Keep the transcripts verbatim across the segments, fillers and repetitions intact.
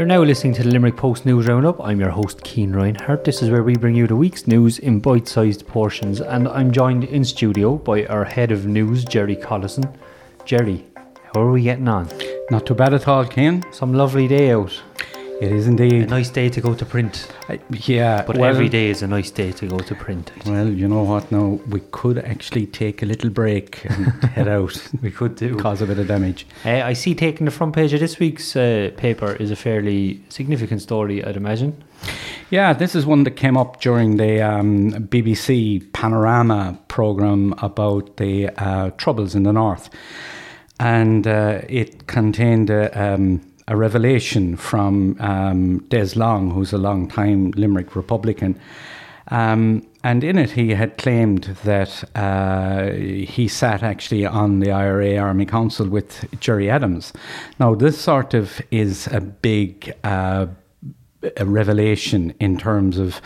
You're now listening to the Limerick Post News Roundup. I'm your host, Cian Reinhardt. This is where we bring you the week's news in bite-sized portions, and I'm joined in studio by our head of news, Gerry Collison. Gerry, how are we getting on? Not too bad at all, Cian. Some lovely day out. It is indeed. A nice day to go to print. I, yeah. But well, every day is a nice day to go to print. Well, you know what now? We could actually take a little break and head out. We could do. Cause a bit of damage. Uh, I see taking the front page of this week's uh, paper is a fairly significant story, I'd imagine. Yeah, this is one that came up during the um, B B C Panorama programme about the uh, Troubles in the North. And uh, it contained a, um, a revelation from um, Des Long, who's a long-time Limerick Republican. Um, and in it, he had claimed that uh, he sat actually on the I R A Army Council with Gerry Adams. Now, this sort of is a big uh, a revelation in terms of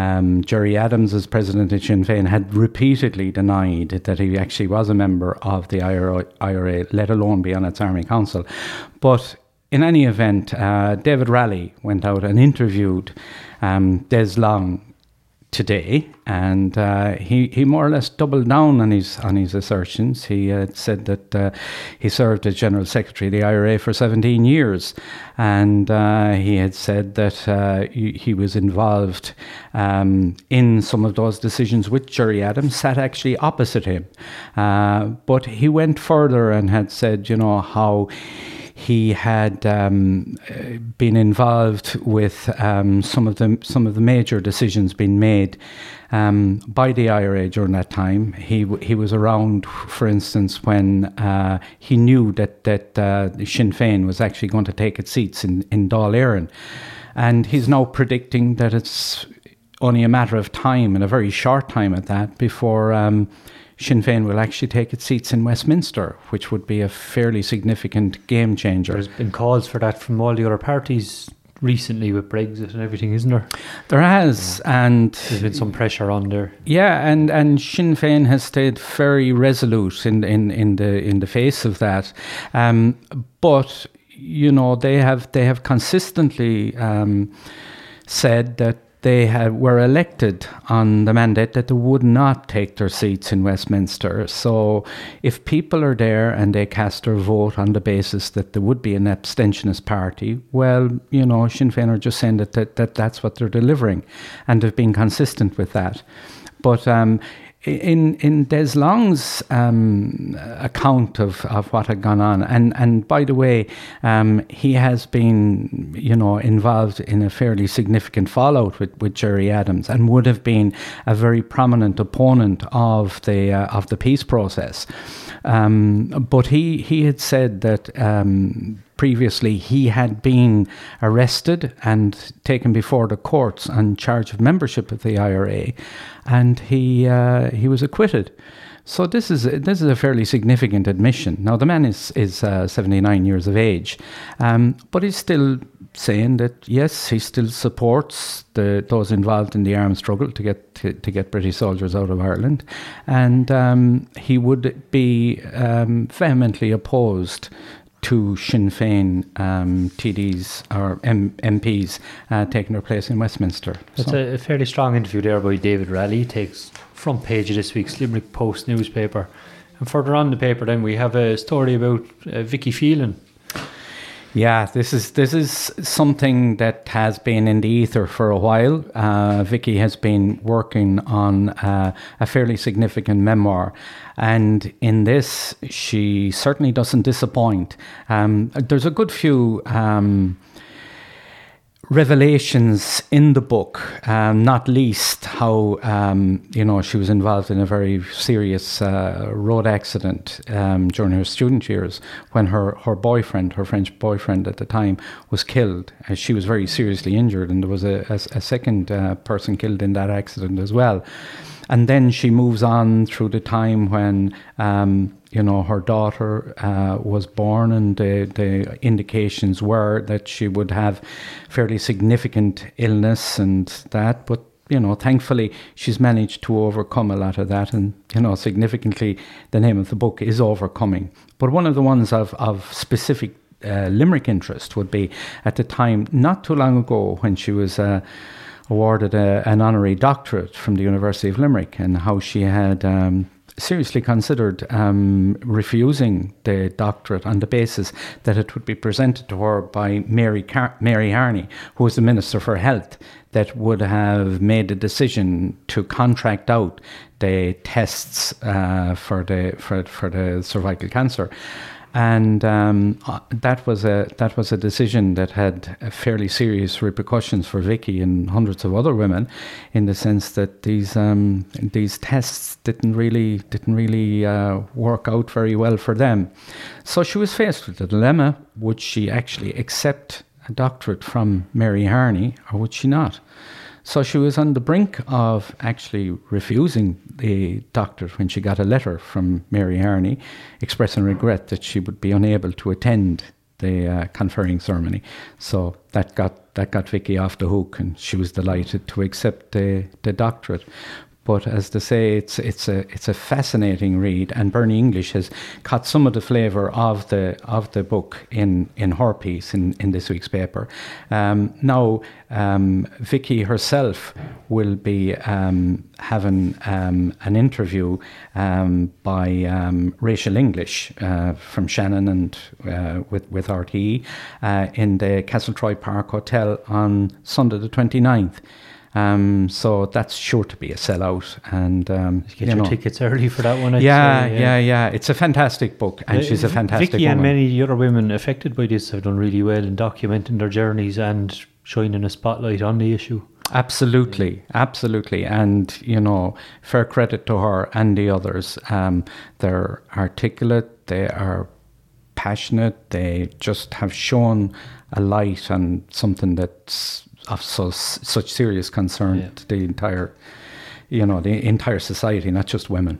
Um, Gerry Adams, as president of Sinn Féin, had repeatedly denied that he actually was a member of the I R A, I R A, let alone be on its Army Council. But in any event, uh, David Raleigh went out and interviewed um, Des Long today, and uh, he he more or less doubled down on his on his assertions. He had uh, said that uh, he served as General Secretary of the I R A for seventeen years, and uh, he had said that uh, he, he was involved um, in some of those decisions with Gerry Adams, sat actually opposite him. Uh, but he went further and had said, you know, how he had um, been involved with um, some of the some of the major decisions being made um, by the I R A during that time. He he was around, for instance, when uh, he knew that that uh, Sinn Féin was actually going to take its seats in in Dáil Éireann, and he's now predicting that it's only a matter of time, and a very short time at that, before Um, Sinn Féin will actually take its seats in Westminster, which would be a fairly significant game changer. There's been calls for that from all the other parties recently with Brexit and everything, isn't there? There has, yeah. And there's been some pressure on there. Yeah, and, and Sinn Féin has stayed very resolute in in, in the in the face of that. Um, but you know, they have they have consistently um, said that they had, were elected on the mandate that they would not take their seats in Westminster. So if people are there and they cast their vote on the basis that there would be an abstentionist party, well, you know, Sinn Féin are just saying that, that, that that's what they're delivering, and they've been consistent with that. But um, in in Des Long's um, account of, of what had gone on, and, and by the way, um, he has been, you know, involved in a fairly significant fallout with, with Gerry Adams, and would have been a very prominent opponent of the uh, of the peace process. Um, but he, he had said that um, previously he had been arrested and taken before the courts on charge of membership of the I R A, and he uh, he was acquitted. So this is this is a fairly significant admission. Now the man is is uh, seventy-nine years of age, um, but he's still saying that yes, he still supports the those involved in the armed struggle to get to, to get British soldiers out of Ireland, and um, he would be um, vehemently opposed to Sinn Féin um, T Ds or M- MPs uh, taking their place in Westminster. That's so. a, a fairly strong interview there by David Raleigh. He takes front page of this week's Limerick Post newspaper, and further on the paper then we have a story about uh, Vicky Phelan. Yeah, this is this is something that has been in the ether for a while. Uh, Vicky has been working on uh, a fairly significant memoir, and in this, she certainly doesn't disappoint. Um, there's a good few Um, revelations in the book, um, not least how um, you know she was involved in a very serious uh, road accident um, during her student years, when her, her boyfriend, her French boyfriend at the time, was killed. Uh, she was very seriously injured, and there was a, a, a second uh, person killed in that accident as well. And then she moves on through the time when um, you know her daughter uh, was born, and the, the indications were that she would have fairly significant illness and that. But you know, thankfully, she's managed to overcome a lot of that, and you know, significantly, the name of the book is Overcoming. But one of the ones of of specific uh, Limerick interest would be at the time, not too long ago, when she was uh, awarded a, an honorary doctorate from the University of Limerick, and how she had um, seriously considered um, refusing the doctorate on the basis that it would be presented to her by Mary Car- Mary Harney, who was the Minister for Health, that would have made the decision to contract out the tests uh, for the for for the cervical cancer. And um, that was a that was a decision that had fairly serious repercussions for Vicky and hundreds of other women, in the sense that these um, these tests didn't really didn't really uh, work out very well for them. So she was faced with the dilemma: would she actually accept a doctorate from Mary Harney, or would she not? So she was on the brink of actually refusing the doctorate when she got a letter from Mary Harney expressing regret that she would be unable to attend the uh, conferring ceremony. So that got that got Vicky off the hook, and she was delighted to accept the, the doctorate. But as they say, it's it's a it's a fascinating read, and Bernie English has caught some of the flavour of the of the book in, in her piece in, in this week's paper. Um, now, um, Vicky herself will be um, having um, an interview um, by um, Rachel English uh, from Shannon and uh, with with R T E uh, in the Castletroy Park Hotel on Sunday the twenty-ninth. Um, so that's sure to be a sellout, and um, you get you your know. tickets early for that one. I'd yeah, say, yeah, yeah, yeah. It's a fantastic book, and uh, she's a fantastic Vicky woman. And many other women affected by this have done really well in documenting their journeys and shining a spotlight on the issue. Absolutely, absolutely, and you know, fair credit to her and the others. Um, they're articulate. They are passionate. They just have shown a light on something that's of so, such serious concern yeah. to the entire, you know, the entire society, not just women.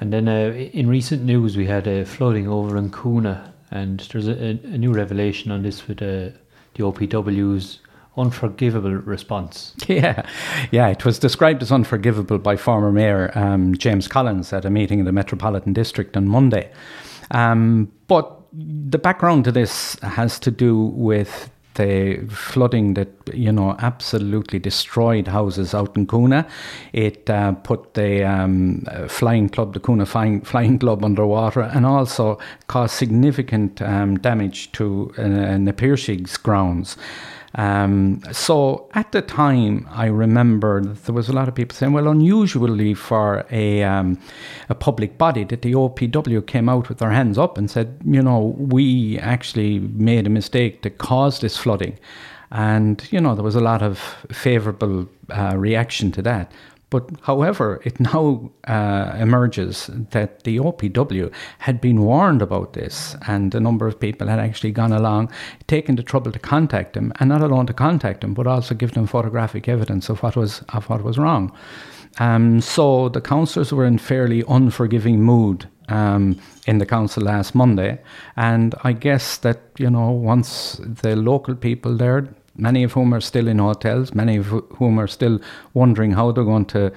And then uh, in recent news, we had a uh, flooding over in Kuna, and there's a, a new revelation on this with uh, the O P W's unforgivable response. Yeah, yeah, it was described as unforgivable by former Mayor um, James Collins at a meeting in the Metropolitan District on Monday. Um, but the background to this has to do with the flooding that, you know, absolutely destroyed houses out in Kuna. It uh, put the um, flying club, the Kuna flying, flying club, underwater, and also caused significant um, damage to uh, Na Piarsaigh's grounds. Um, so at the time, I remember there was a lot of people saying, well, unusually for a um, a public body, that the O P W came out with their hands up and said, you know, we actually made a mistake that caused this flooding. And, you know, there was a lot of favourable uh, reaction to that. But however, it now uh, emerges that the O P W had been warned about this, and a number of people had actually gone along, taken the trouble to contact them, and not alone to contact them, but also give them photographic evidence of what was of what was wrong. Um, so the councillors were in fairly unforgiving mood um, in the council last Monday, and I guess that, you know, once the local people there, many of whom are still in hotels, many of whom are still wondering how they're going to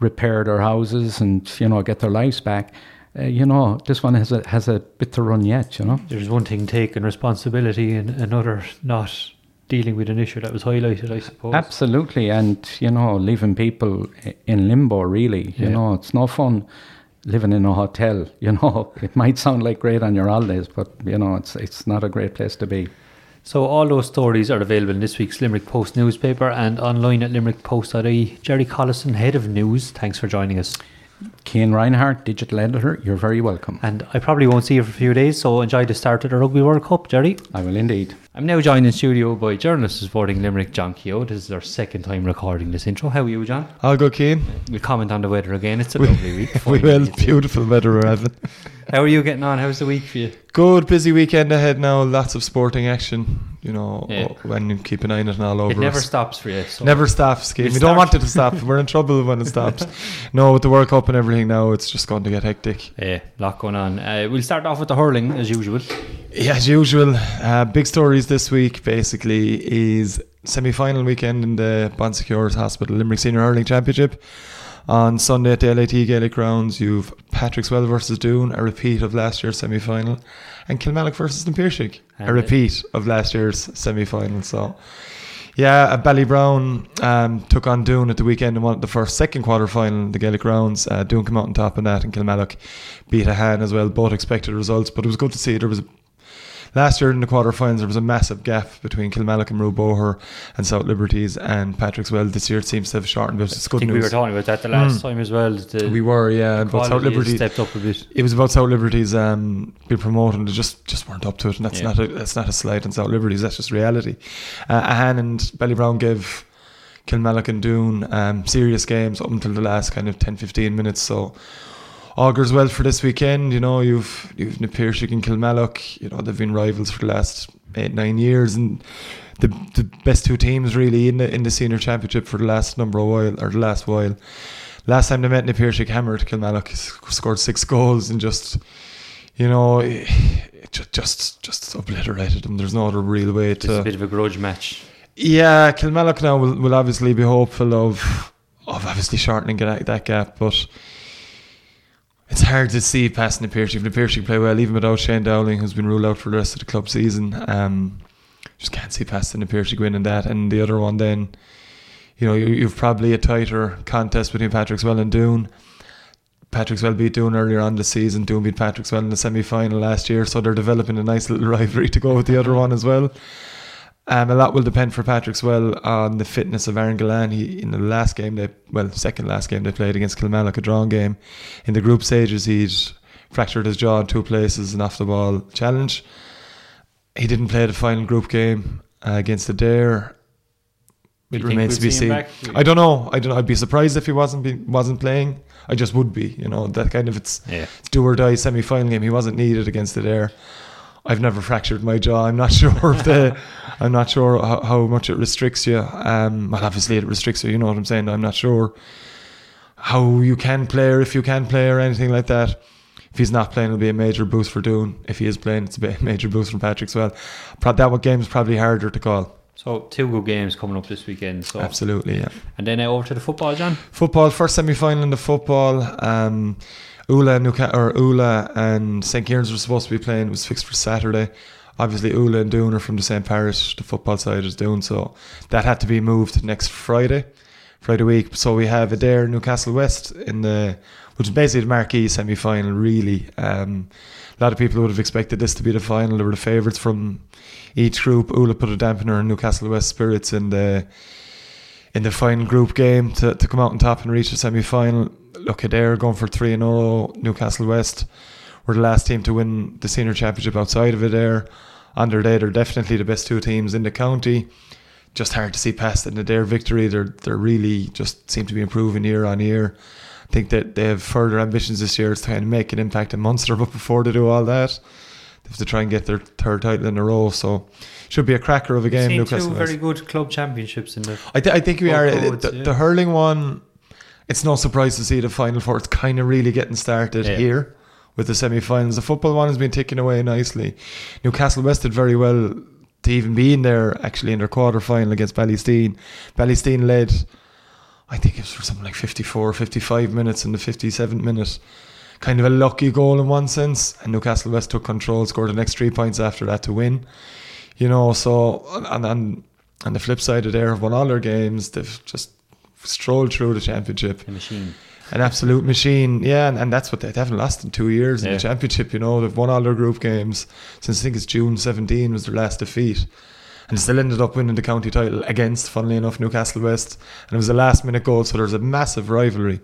repair their houses and, you know, get their lives back. Uh, you know, this one has a has a bit to run yet, you know. There's one thing taking responsibility and another not dealing with an issue that was highlighted, I suppose. Absolutely, and, you know, leaving people in limbo, really. You yeah. know, it's no fun living in a hotel, you know. It might sound like great on your holidays, but, you know, it's it's not a great place to be. So all those stories are available in this week's Limerick Post newspaper and online at limerick post dot I E. Gerry Collison, Head of News, thanks for joining us. Cian Reinhardt, Digital Editor, you're very welcome. And I probably won't see you for a few days, so enjoy the start of the Rugby World Cup, Gerry. I will indeed. I'm now joined in studio by journalist supporting Limerick, John Keogh. This is our second time recording this intro. How are you, John? All good, Cian. We'll comment on the weather again. It's a we, lovely week. We will. Beautiful weather we're having. How are you getting on? How's the week for you? Good, busy weekend ahead now. Lots of sporting action, you know, yeah. when you keep an eye on it and all over. It never us. stops for you. So never stops, Cian. We don't want it to stop. We're in trouble when it stops. No, with the World Cup and everything now, it's just going to get hectic. Yeah, a lot going on. Uh, we'll start off with the hurling, as usual. Yeah, as usual. Uh, big stories this week, basically, is semi-final weekend in the Bonsecures Hospital Limerick Senior Hurling Championship. On Sunday at the L A T Gaelic grounds, you've Patrickswell versus Doon, a repeat of last year's semi-final, and Kilmallock versus Na Piarsaigh, a repeat of last year's semi-final. So, yeah, Ballybrown um, took on Doon at the weekend and won the first second quarter final in the Gaelic rounds. Uh, Doon came out on top of that, and Kilmallock beat Ahane as well. Both expected results, but it was good to see. There was a Last year in the quarterfinals, there was a massive gap between Kilmallock and Rú Bóthair and South Liberties and Patrickswell. This year it seems to have shortened, but it's good news. I think we were talking about that the last mm. time as well. The we were, yeah. But South Liberties stepped up a bit. It was about South Liberties um, being promoted, and they just, just weren't up to it. And that's, yeah. not, a, that's not a slight on South Liberties, that's just reality. Uh, Ahane and Ballybrown gave Kilmallock and Doon um, serious games up until the last kind of ten to fifteen minutes, so... augurs well for this weekend. You know, you've you've Na Piarsaigh and Kilmallock. You know, they've been rivals for the last eight nine years, and the the best two teams really in the in the senior championship for the last number of while or the last while. Last time they met, Na Piarsaigh hammered Kilmallock, scored six goals, and just you know. It, it just just obliterated them. There's no other real way to. It's a bit of a grudge match. Yeah, Kilmallock now will will obviously be hopeful of of obviously shortening that, that gap, but. It's hard to see past Na Piarsaigh. If Na Piarsaigh play well, even without Shane Dowling, who's been ruled out for the rest of the club season, um, just can't see past Na Piarsaigh winning that. And the other one then, you know, you, you've probably a tighter contest between Patrickswell and Doon. Patrickswell beat Doon earlier on the season. Doon beat Patrickswell in the semi-final last year, so they're developing a nice little rivalry to go with the other one as well. Um, a lot will depend for Patrickswell on the fitness of Aaron Gillan. He, in the last game, they well, second last game they played against Kilmallock, a drawn game. In the group stages, he'd fractured his jaw in two places and off the ball challenge. He didn't play the final group game uh, against Adare. It remains to be seen. I don't know. I don't know. I'd be surprised if he wasn't be, wasn't playing. I just would be. You know, that kind of it's, yeah. it's do or die semi final game. He wasn't needed against Adare. I've never fractured my jaw. I'm not sure if the, I'm not sure how, how much it restricts you. Um, well, obviously it restricts you. You know what I'm saying. I'm not sure how you can play or if you can play or anything like that. If he's not playing, it'll be a major boost for Doon. If he is playing, it's a major boost for Patrickswell. Pro- that what game's probably harder to call. So two good games coming up this weekend. So. Absolutely, yeah. And then uh, over to the football, John. Football first semi-final in the football. Um, Oola and, Nuka- or Oola and Saint Kieran's were supposed to be playing. It was fixed for Saturday. Obviously, Oola and Doon are from the same parish. The football side is Doon, so that had to be moved next Friday, Friday week. So we have Adare Newcastle West in the, which is basically the marquee semi-final. Really, um, a lot of people would have expected this to be the final. They were the favourites from each group. Oola put a dampener in Newcastle West spirits in the in the final group game to to come out on top and reach the semi-final. Look, Adare going for three and oh. Newcastle West were the last team to win the senior championship outside of Adare. On their day, they're definitely the best two teams in the county. Just hard to see past an Adare victory. They're they're really just seem to be improving year on year. I think that they have further ambitions this year to try and make an impact in Munster, but before they do all that, they have to try and get their third title in a row. So should be a cracker of a game. We've seen two very good club championships in the. I, th- I think we are codes, the, yeah. the hurling one. It's no surprise to see the final four. It's kind of really getting started yeah. here with the semi-finals. The football one has been ticking away nicely. Newcastle West did very well to even be in there, actually, in their quarter-final against Ballystein. Ballystein led, I think it was for something like fifty-four, fifty-five minutes in the fifty-seventh minute. Kind of a lucky goal in one sense. And Newcastle West took control, scored the next three points after that to win. You know, so and and, and the flip side of there, have won all their games. They've just strolled through the championship. A machine. An absolute machine. Yeah, and, and that's what they, they haven't lost in two years yeah. in the championship, you know. They've won all their group games since I think it's June seventeenth was their last defeat. And still ended up winning the county title against, funnily enough, Newcastle West. And it was a last minute goal, so there's a massive rivalry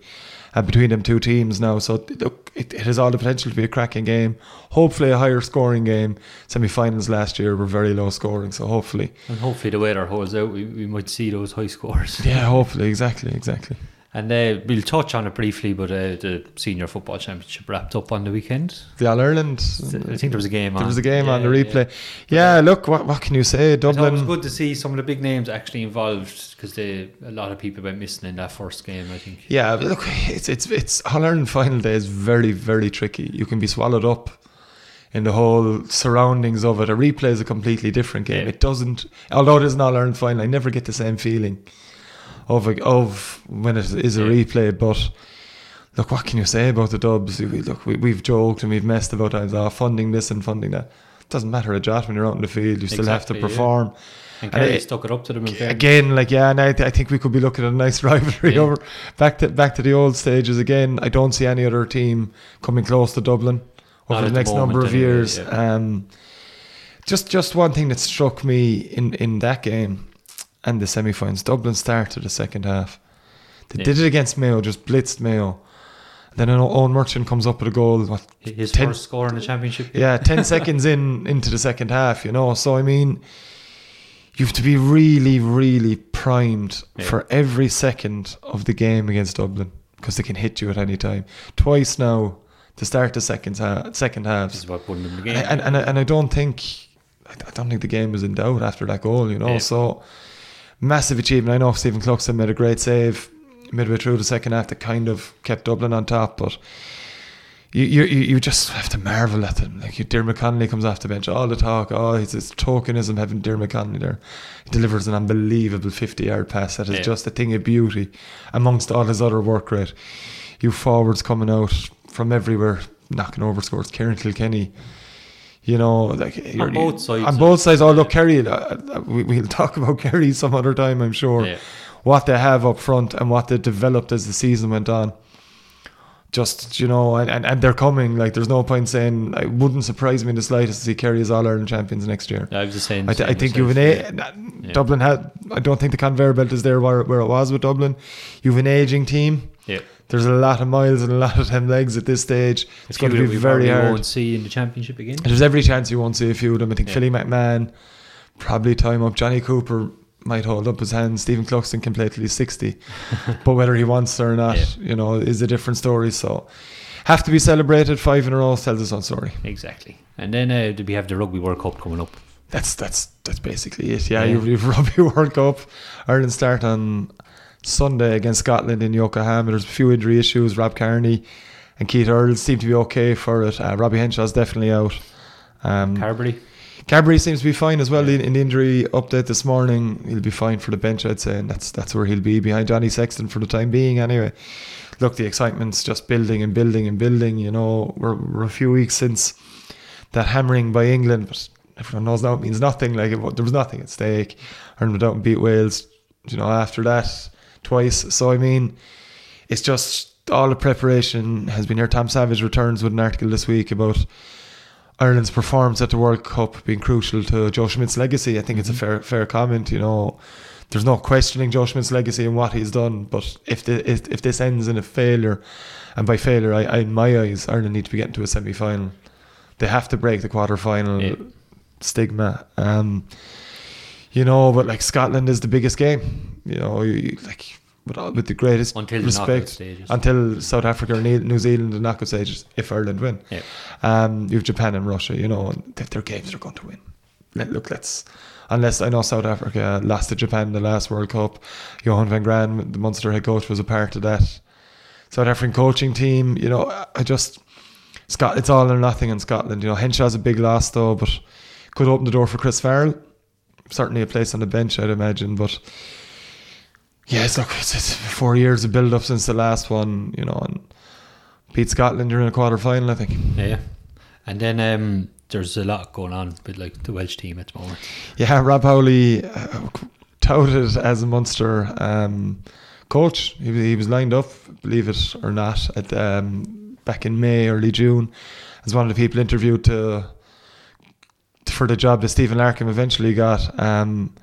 uh, between them two teams now. So it, it, it has all the potential to be a cracking game. Hopefully a higher scoring game. Semi-finals last year were very low scoring, so hopefully. And hopefully the weather holds out, we, we might see those high scores. Yeah, hopefully, exactly, exactly. And uh, we'll touch on it briefly, but uh, the Senior Football Championship wrapped up on the weekend. The All-Ireland. I think there was a game on. There was a game yeah, on the replay. Yeah, yeah look, what what can you say? Dublin. It was good to see some of the big names actually involved because a lot of people went missing in that first game, I think. Yeah, look, it's it's it's All-Ireland final day is very, very tricky. You can be swallowed up in the whole surroundings of it. A replay is a completely different game. Yeah. It doesn't, although it is an All-Ireland final, I never get the same feeling of a, of when it is a replay. But look, what can you say about the Dubs? We, look, we, we've joked and we've messed about times, oh, funding this and funding that. It doesn't matter a jot when you're out in the field. You exactly, still have to perform. Yeah. And Kerry and stuck it up to them again. Again, like yeah, and I, th- I think we could be looking at a nice rivalry yeah. over back to back to the old stages again. I don't see any other team coming close to Dublin over the next the moment, number of anyway, years. Yeah. Um, just just one thing that struck me in, in that game and the semi-finals, Dublin started the second half. They yeah. did it against Mayo, just blitzed Mayo. Then an Owen Merchant comes up with a goal. What, His ten, first score in the championship. Yeah, ten seconds in into the second half, you know. So I mean, you have to be really, really primed yeah. for every second of the game against Dublin, because they can hit you at any time. Twice now to start the second ha- second halves. This is what won them the game. And, and, and I don't think, I don't think the game was in doubt after that goal, you know. Yeah. So massive achievement. I know Stephen Cluxton made a great save midway through the second half that kind of kept Dublin on top, but You, you you just have to marvel at them. Like Diarmuid Connolly comes off the bench, all the talk, oh, it's, it's tokenism having Diarmuid Connolly there. He delivers an unbelievable fifty-yard pass that is yeah. just a thing of beauty amongst all his other work rate. You forwards coming out from everywhere, knocking over scores. Kieran Kilkenny, you know, like on both sides. On both sides. Oh, look, Kerry. Uh, we, we'll talk about Kerry some other time, I'm sure. Yeah. What they have up front and what they developed as the season went on. Just, you know, and, and, and they're coming. Like, there's no point saying, it wouldn't surprise me in the slightest to see Kerry as All-Ireland champions next year. I was just saying. I, th- I think you've an a- yeah. Dublin had, I don't think the conveyor belt is there where, where it was with Dublin. You've an ageing team. Yeah. There's a lot of miles and a lot of them legs at this stage. It's going to be very hard. You won't see in the championship again. There's every chance you won't see a few of them. I think yeah. Philly McMahon, probably time up. Johnny Cooper might hold up his hand. Stephen Cluxton can play till he's sixty, but whether he wants to or not, yeah. you know, is a different story. So, have to be celebrated. Five in a row tells us one story. Exactly. And then uh, we have the Rugby World Cup coming up. That's that's that's basically it. Yeah, yeah. You've, you've Rugby World Cup. Ireland start on Sunday against Scotland in Yokohama. There's a few injury issues. Rob Kearney and Keith Earls seem to be okay for it. Uh, Robbie Henshaw's definitely out. Um, Carberry. Carberry seems to be fine as well. Yeah. In the injury update this morning, he'll be fine for the bench, I'd say, and that's that's where he'll be, behind Johnny Sexton for the time being anyway. Look, the excitement's just building and building and building, you know. We're, we're a few weeks since that hammering by England, but everyone knows now it means nothing. Like, it, there was nothing at stake. Ireland went out and beat Wales, you know, after that twice. So, I mean, it's just all the preparation has been here. Tom Savage returns with an article this week about Ireland's performance at the World Cup being crucial to Joe Schmidt's legacy. I think it's a fair fair comment, you know. There's no questioning Joe Schmidt's legacy and what he's done, but if the, if, if this ends in a failure, and by failure, I, I in my eyes, Ireland need to be getting to a semi-final. They have to break the quarter-final yeah. stigma. Um, you know, but like Scotland is the biggest game. You know, you, you, like with, all, with the greatest until respect the until South Africa or New Zealand the knockout stages, if Ireland win yeah. um, you have Japan and Russia, you know, and their games are going to win. Let, look let's unless I know South Africa lost to Japan in the last World Cup. Johan van Gran, the Munster head coach, was a part of that South African coaching team, you know. I just Scott, it's all or nothing in Scotland, you know. Henshaw's a big loss though, but could open the door for Chris Farrell, certainly a place on the bench, I'd imagine. But yes, look, it's, it's four years of build-up since the last one, you know, and beat Scotland during a quarter-final, I think. Yeah, and then um, there's a lot going on with, like, the Welsh team at the moment. Yeah, Rob Howley, uh, touted as a Munster um, coach. He, he was lined up, believe it or not, at um, back in May, early June, as one of the people interviewed to, for the job that Stephen Larkham eventually got. Um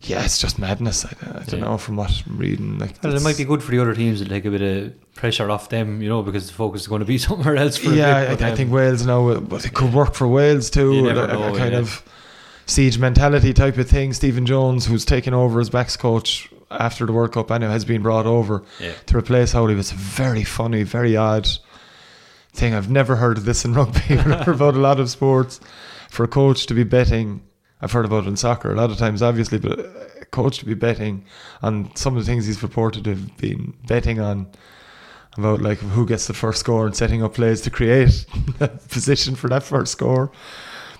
Yeah, it's just madness. I, I don't yeah. know from what I'm reading. Like, well, it might be good for the other teams to take a bit of pressure off them, you know, because the focus is going to be somewhere else. For yeah, a bit, I, I think Wales now, but it could yeah. work for Wales too. A, know, a kind yeah. of siege mentality type of thing. Stephen Jones, who's taken over as backs coach after the World Cup, and has been brought over yeah. to replace Howley. It's a very funny, very odd thing. I've never heard of this in rugby. I've heard about a lot of sports. For a coach to be betting, I've heard about it in soccer a lot of times, obviously, but a coach to be betting on some of the things he's reported to have been betting on, about like who gets the first score and setting up plays to create a position for that first score.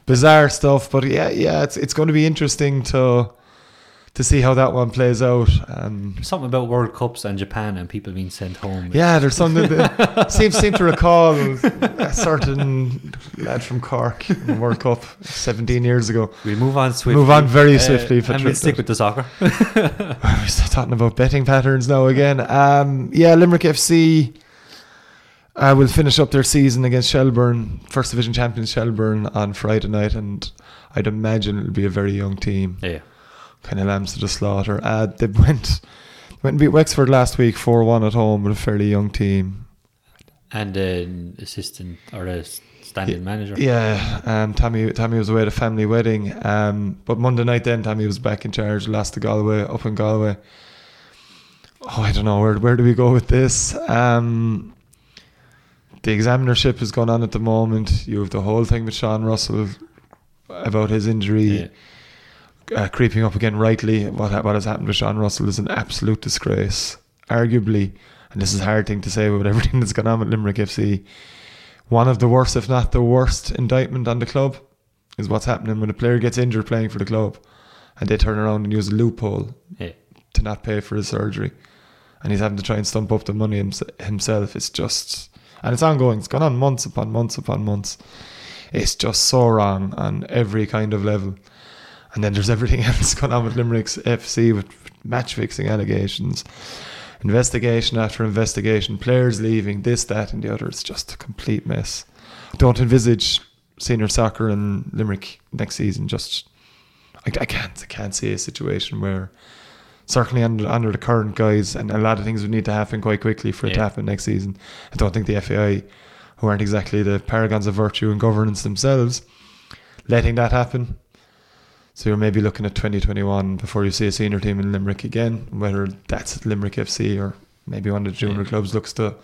Bizarre stuff, but yeah, yeah, it's it's going to be interesting to to see how that one plays out. Um, something about World Cups and Japan and people being sent home. Yeah, there's something that seems seem to recall a certain lad from Cork in the World Cup seventeen years ago. We move on swiftly. Move on very swiftly. Uh, and we we'll stick with the soccer. We're still talking about betting patterns now again. Um, yeah, Limerick F C uh, will finish up their season against Shelburne, First Division champions Shelburne, on Friday night, and I'd imagine it'll be a very young team. Yeah. Kind of lambs to the slaughter. Uh, they went went and beat Wexford last week four one at home with a fairly young team. And an assistant or a standing yeah, manager. Yeah, um, Tommy Tommy was away at a family wedding. Um, but Monday night then Tommy was back in charge, lost to Galway, up in Galway. Oh, I don't know, where where do we go with this? Um, the examinership is going on at the moment. You have the whole thing with Sean Russell about his injury. Yeah. Uh, creeping up again, rightly. What what has happened with Sean Russell is an absolute disgrace. Arguably, and this is a hard thing to say, but with everything that's gone on with Limerick F C, one of the worst, if not the worst, indictment on the club is what's happening when a player gets injured playing for the club, and they turn around and use a loophole yeah. to not pay for his surgery, and he's having to try and stump up the money himself. It's just, and it's ongoing. It's gone on months upon months upon months. It's just so wrong on every kind of level. And then there's everything else going on with Limerick F C, with match-fixing allegations, investigation after investigation, players leaving, this, that and the other. It's just a complete mess. Don't envisage senior soccer in Limerick next season. Just, I, I can't I can't see a situation where, certainly under, under the current guys, and a lot of things would need to happen quite quickly for it yeah. to happen next season. I don't think the F A I, who aren't exactly the paragons of virtue and governance themselves, letting that happen. So you're maybe looking at twenty twenty-one before you see a senior team in Limerick again, whether that's Limerick F C or maybe one of the junior yeah. clubs looks to.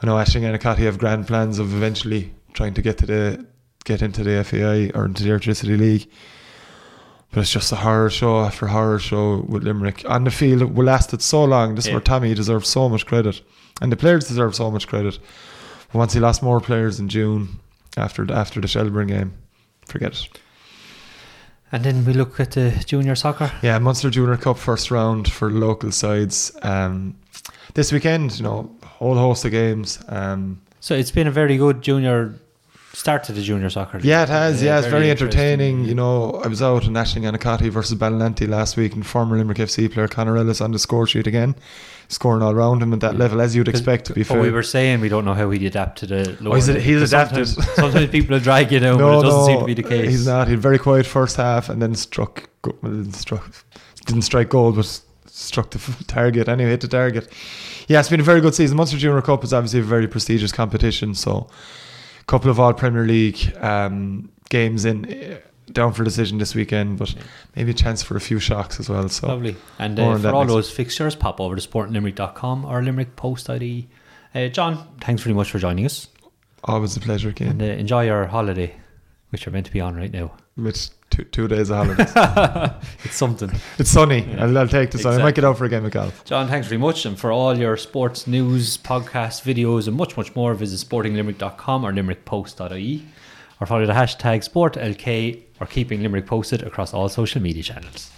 I know Aisling and Anacati have grand plans of eventually trying to get to the get into the F A I or into the Electricity League, but it's just a horror show after horror show with Limerick on the field. It lasted so long. This yeah. is where Tommy deserves so much credit, and the players deserve so much credit. But once he lost more players in June after the, after the Shelburne game, forget it. And then we look at the junior soccer. Yeah, Munster Junior Cup first round for local sides. Um, this weekend, you know, whole host of games. Um, so it's been a very good junior start to the junior soccer. Yeah, it has. Yeah, yeah, it's very, very entertaining. You know, I was out in Aisling Anacati versus Ballinanty last week, and former Limerick F C player Conor Ellis on the score sheet again, scoring all round him at that level, as you'd expect, to be fair. But we were saying we don't know how he'd adapt to the lower. Oh, he's, he's adapted. Sometimes, sometimes people will drag you down, no, but it doesn't no, seem to be the case. He's not. He had very quiet first half and then struck, struck didn't strike goal, but struck the target. Anyway, hit the target. Yeah, it's been a very good season. Munster Junior Cup is obviously a very prestigious competition, so a couple of all Premier League um, games in... down for decision this weekend, but maybe a chance for a few shocks as well. So lovely. And uh, for all those fixtures, pop over to sport limerick dot com or Limerick Post I D. Uh, John, thanks very much for joining us. Always a pleasure, Cian. And uh, enjoy your holiday, which you're meant to be on right now. It's two, two days of holidays. It's something. It's sunny. Yeah. I'll, I'll take the sun. Exactly. I might get out for a game of golf. John, thanks very much. And for all your sports news, podcasts, videos, and much, much more, visit sporting limerick dot com or limerick post dot I E. Or follow the hashtag SportLK or keeping Limerick posted across all social media channels.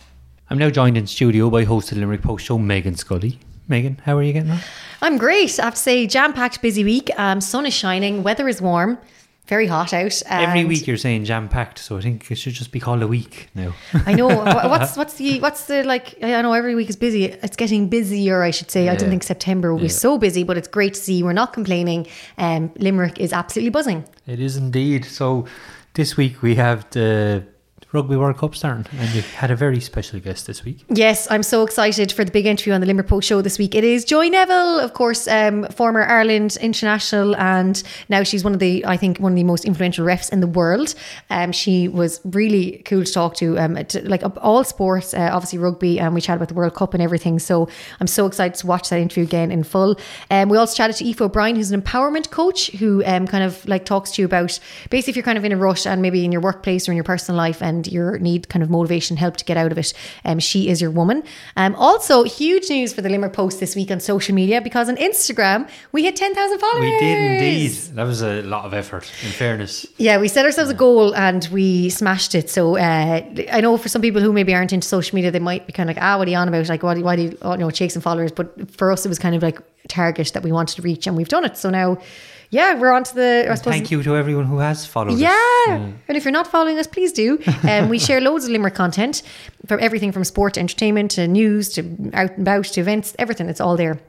I'm now joined in studio by host of the Limerick Post show, Megan Scully. Megan, how are you getting on? I'm great. I have to say, jam-packed busy week. Um, sun is shining, weather is warm, very hot out. Every week you're saying jam-packed, so I think it should just be called a week now. I know. What's what's the, what's the like, I know every week is busy. It's getting busier, I should say. Yeah. I don't think September will yeah. be so busy, but it's great to see. We're not complaining. Um, Limerick is absolutely buzzing. It is indeed. So this week we have the Rugby World Cup starting, and you had a very special guest this week. Yes, I'm so excited for the big interview on the Limerick Post show this week. It is Joy Neville, of course, um, former Ireland international, and now she's one of the, I think, one of the most influential refs in the world. Um, she was really cool to talk to, um, to like all sports, uh, obviously rugby, and we chat about the World Cup and everything. So I'm so excited to watch that interview again in full. Um, we also chatted to Aoife O'Brien, who's an empowerment coach, who um, kind of like talks to you about basically if you're kind of in a rush and maybe in your workplace or in your personal life, and and you need kind of motivation, help to get out of it, um, she is your woman. Um, also, huge news for the Limerick Post this week on social media, because on Instagram we had ten thousand followers. We did indeed. That was a lot of effort, in fairness. Yeah, we set ourselves yeah. a goal and we smashed it. So uh, I know for some people who maybe aren't into social media, they might be kind of like, ah, what are you on about? Like, why do, why do you, oh, you know, it shakes and followers? But for us, it was kind of like a target that we wanted to reach, and we've done it. So now... yeah, we're on to the... I suppose, thank you to everyone who has followed yeah. us. Yeah. And if you're not following us, please do. Um, we share loads of Limerick content, from everything from sport to entertainment to news to out and about to events, everything. It's all there.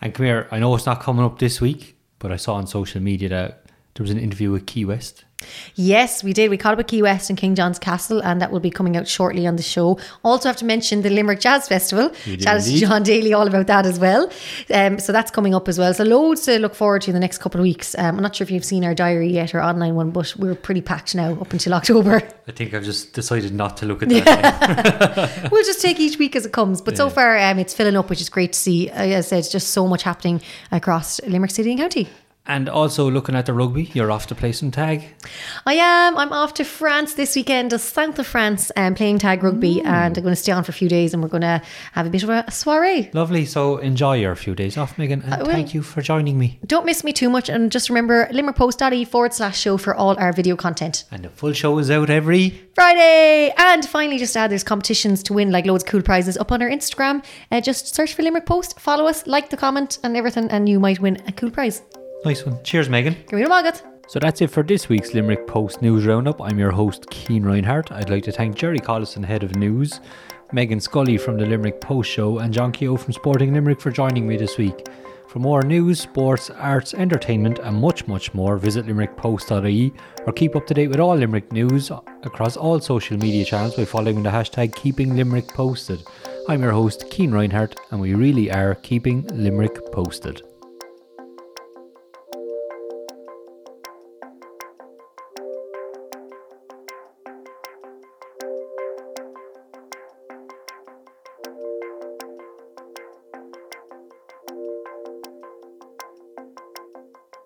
And come here, I know it's not coming up this week, but I saw on social media that there was an interview with Key West. Yes, we did. We caught up with Key West and King John's Castle, and that will be coming out shortly on the show. Also have to mention the Limerick Jazz Festival. Shout out to John Daly all about that as well. Um, so that's coming up as well. So loads to look forward to in the next couple of weeks. Um, I'm not sure if you've seen our diary yet or online one, but we're pretty packed now up until October. I think I've just decided not to look at that. Yeah. We'll just take each week as it comes. But yeah. so far um, it's filling up, which is great to see. As I said, it's just so much happening across Limerick City and County. And also looking at the rugby, you're off to play some tag. I am. I'm off to France this weekend, the south of France, um, playing tag rugby. Mm. And I'm going to stay on for a few days, and we're going to have a bit of a soiree. Lovely. So enjoy your few days off, Megan. And uh, well, thank you for joining me. Don't miss me too much. And just remember, limerickpost.ie forward slash show for all our video content. And the full show is out every... Friday. And finally, just to add, there's competitions to win, like loads of cool prizes up on our Instagram. Uh, just search for Limerick Post, follow us, like the comment and everything, and you might win a cool prize. Nice one. Cheers, Megan. So that's it for this week's Limerick Post News Roundup. I'm your host, Cian Reinhardt. I'd like to thank Gerry Collison, Head of News, Megan Scully from the Limerick Post Show, and John Keogh from Sporting Limerick for joining me this week. For more news, sports, arts, entertainment and much, much more, visit limerick post dot I E or keep up to date with all Limerick news across all social media channels by following the hashtag Keeping Limerick Posted. I'm your host, Cian Reinhardt, and we really are keeping Limerick posted.